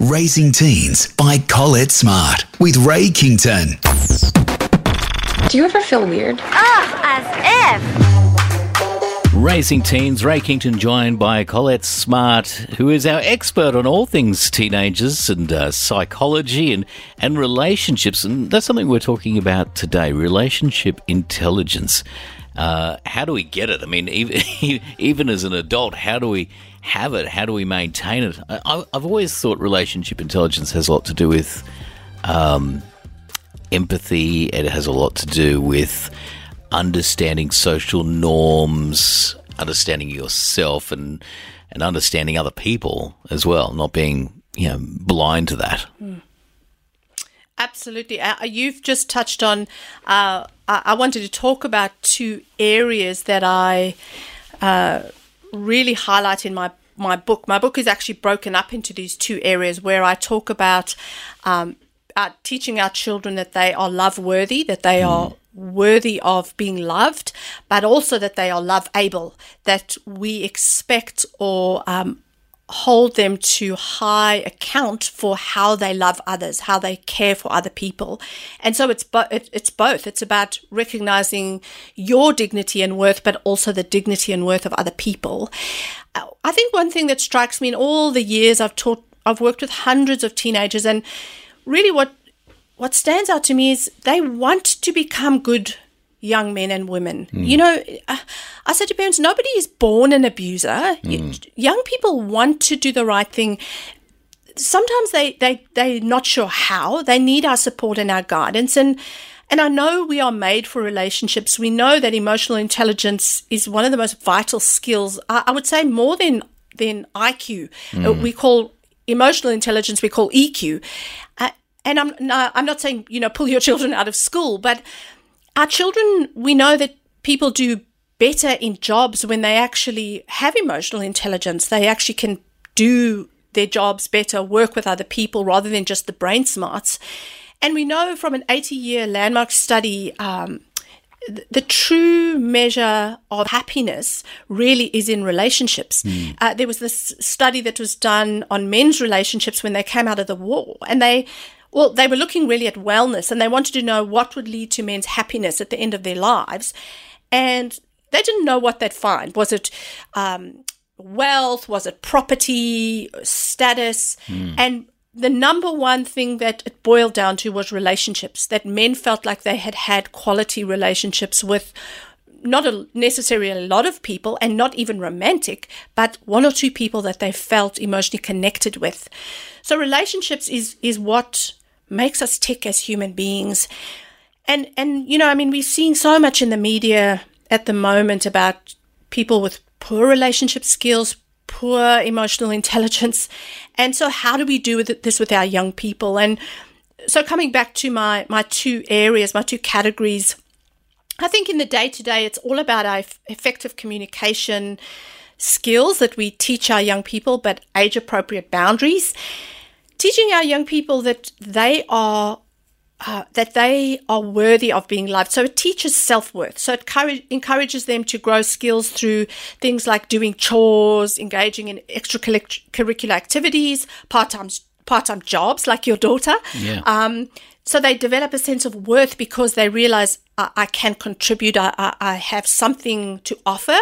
Raising Teens by Colette Smart with Ray Kington. Do you ever feel weird? As if. Raising Teens, Ray Kington joined by Colette Smart, who is our expert on all things teenagers and psychology and relationships. And that's something we're talking about today, relationship intelligence. How do we get it? I mean, even as an adult, how do we have it? How do we maintain it? I've always thought relationship intelligence has a lot to do with empathy. It has a lot to do with understanding social norms, understanding yourself and understanding other people as well, not being blind to that. Mm. Absolutely. You've just touched on, I wanted to talk about two areas that I really highlight in my book. My book is actually broken up into these two areas where I talk about teaching our children that they are love-worthy, that they are worthy of being loved, but also that they are love-able, that we expect or hold them to high account for how they love others, how they care for other people. And so it's both. It's about recognizing your dignity and worth, but also the dignity and worth of other people. I think one thing that strikes me in all the years I've worked with hundreds of teenagers, and really what stands out to me is they want to become good young men and women. Mm. I said to parents, nobody is born an abuser. Mm. Young people want to do the right thing. Sometimes they're not sure how. They need our support and our guidance. And I know we are made for relationships. We know that emotional intelligence is one of the most vital skills. I would say more than IQ. Mm. We call emotional intelligence, we call EQ. And I'm not saying, pull your children out of school, but our children, we know that people do better in jobs when they actually have emotional intelligence. They actually can do their jobs better, work with other people rather than just the brain smarts. And we know from an 80-year landmark study, the true measure of happiness really is in relationships. Mm. There was this study that was done on men's relationships when they came out of the war, and they were looking really at wellness, and they wanted to know what would lead to men's happiness at the end of their lives. And they didn't know what they'd find. Was it wealth? Was it property, status? Mm. And the number one thing that it boiled down to was relationships, that men felt like they had had quality relationships with not necessarily a lot of people, and not even romantic, but one or two people that they felt emotionally connected with. So relationships is what makes us tick as human beings. And we're seeing so much in the media at the moment about people with poor relationship skills, poor emotional intelligence. And so how do we do this with our young people? And so coming back to my two areas, my two categories, I think in the day-to-day, it's all about our effective communication skills that we teach our young people, but age-appropriate boundaries. Teaching our young people that they are worthy of being loved. So it teaches self-worth. So it encourages them to grow skills through things like doing chores, engaging in extracurricular activities, part-time jobs like your daughter. Yeah. So they develop a sense of worth because they realize I can contribute, I have something to offer.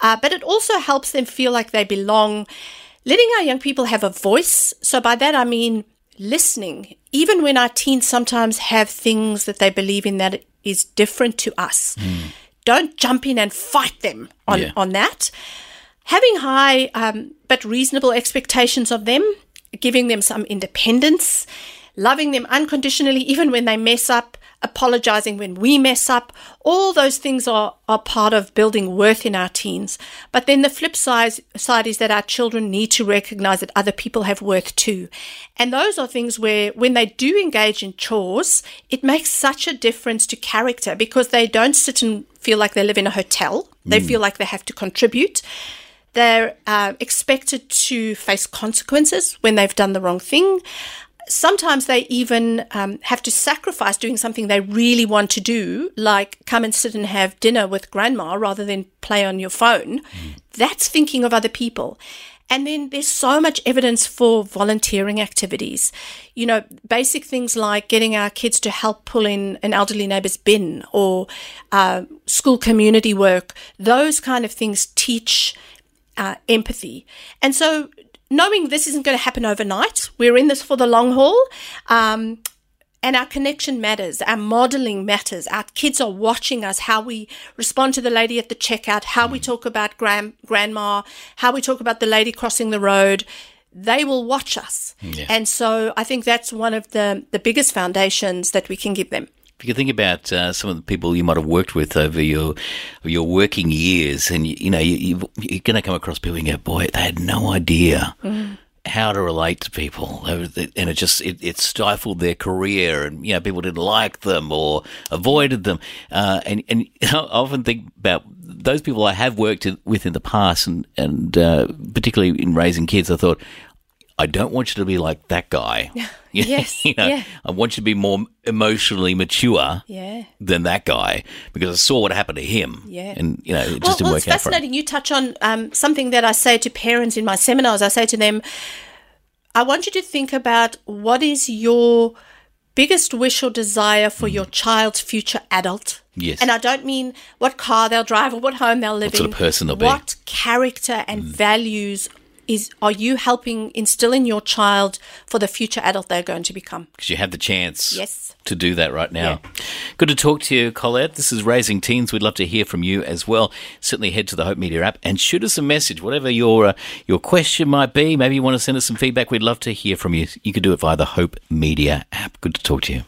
But it also helps them feel like they belong, letting our young people have a voice. So by that I mean listening, even when our teens sometimes have things that they believe in that is different to us. Mm. Don't jump in and fight them on that. Having high but reasonable expectations of them, giving them some independence, loving them unconditionally, even when they mess up, apologizing when we mess up. All those things are part of building worth in our teens. But then the flip side is that our children need to recognize that other people have worth too. And those are things where when they do engage in chores, it makes such a difference to character because they don't sit and feel like they live in a hotel. Mm. They feel like they have to contribute. They're expected to face consequences when they've done the wrong thing. Sometimes they even have to sacrifice doing something they really want to do, like come and sit and have dinner with grandma rather than play on your phone. That's thinking of other people. And then there's so much evidence for volunteering activities. You know, basic things like getting our kids to help pull in an elderly neighbour's bin or school community work. Those kind of things teach empathy. And so knowing this isn't going to happen overnight, we're in this for the long haul, and our connection matters, our modelling matters, our kids are watching us, how we respond to the lady at the checkout, how we talk about grandma, how we talk about the lady crossing the road. They will watch us. Yeah. And so I think that's one of the biggest foundations that we can give them. If you think about some of the people you might have worked with over your working years, and you're going to come across people and go, boy, they had no idea how to relate to people, and it stifled their career, and people didn't like them or avoided them. And I often think about those people I have worked with in the past, and particularly in raising kids, I thought, I don't want you to be like that guy. Yes. Yeah. I want you to be more emotionally mature than that guy, because I saw what happened to him. Yeah. And, it just didn't work out. Well, it's fascinating. You touch on something that I say to parents in my seminars. I say to them, I want you to think about what is your biggest wish or desire for your child's future adult. Yes. And I don't mean what car they'll drive or what home they'll live in. What sort of person they'll be. What character and values are you helping instill in your child for the future adult they're going to become? Because you have the chance to do that right now. Yeah. Good to talk to you, Colette. This is Raising Teens. We'd love to hear from you as well. Certainly head to the Hope Media app and shoot us a message, whatever your question might be. Maybe you want to send us some feedback. We'd love to hear from you. You could do it via the Hope Media app. Good to talk to you.